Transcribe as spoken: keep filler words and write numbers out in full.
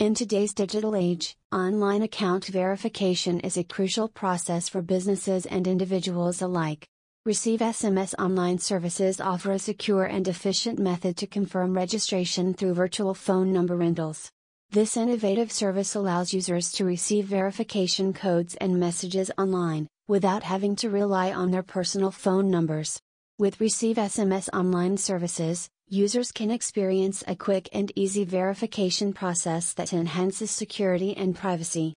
In today's digital age, online account verification is a crucial process for businesses and individuals alike. Receive S M S Online services offer a secure and efficient method to confirm registration through virtual phone number rentals. This innovative service allows users to receive verification codes and messages online, without having to rely on their personal phone numbers. With Receive S M S Online services, users can experience a quick and easy verification process that enhances security and privacy.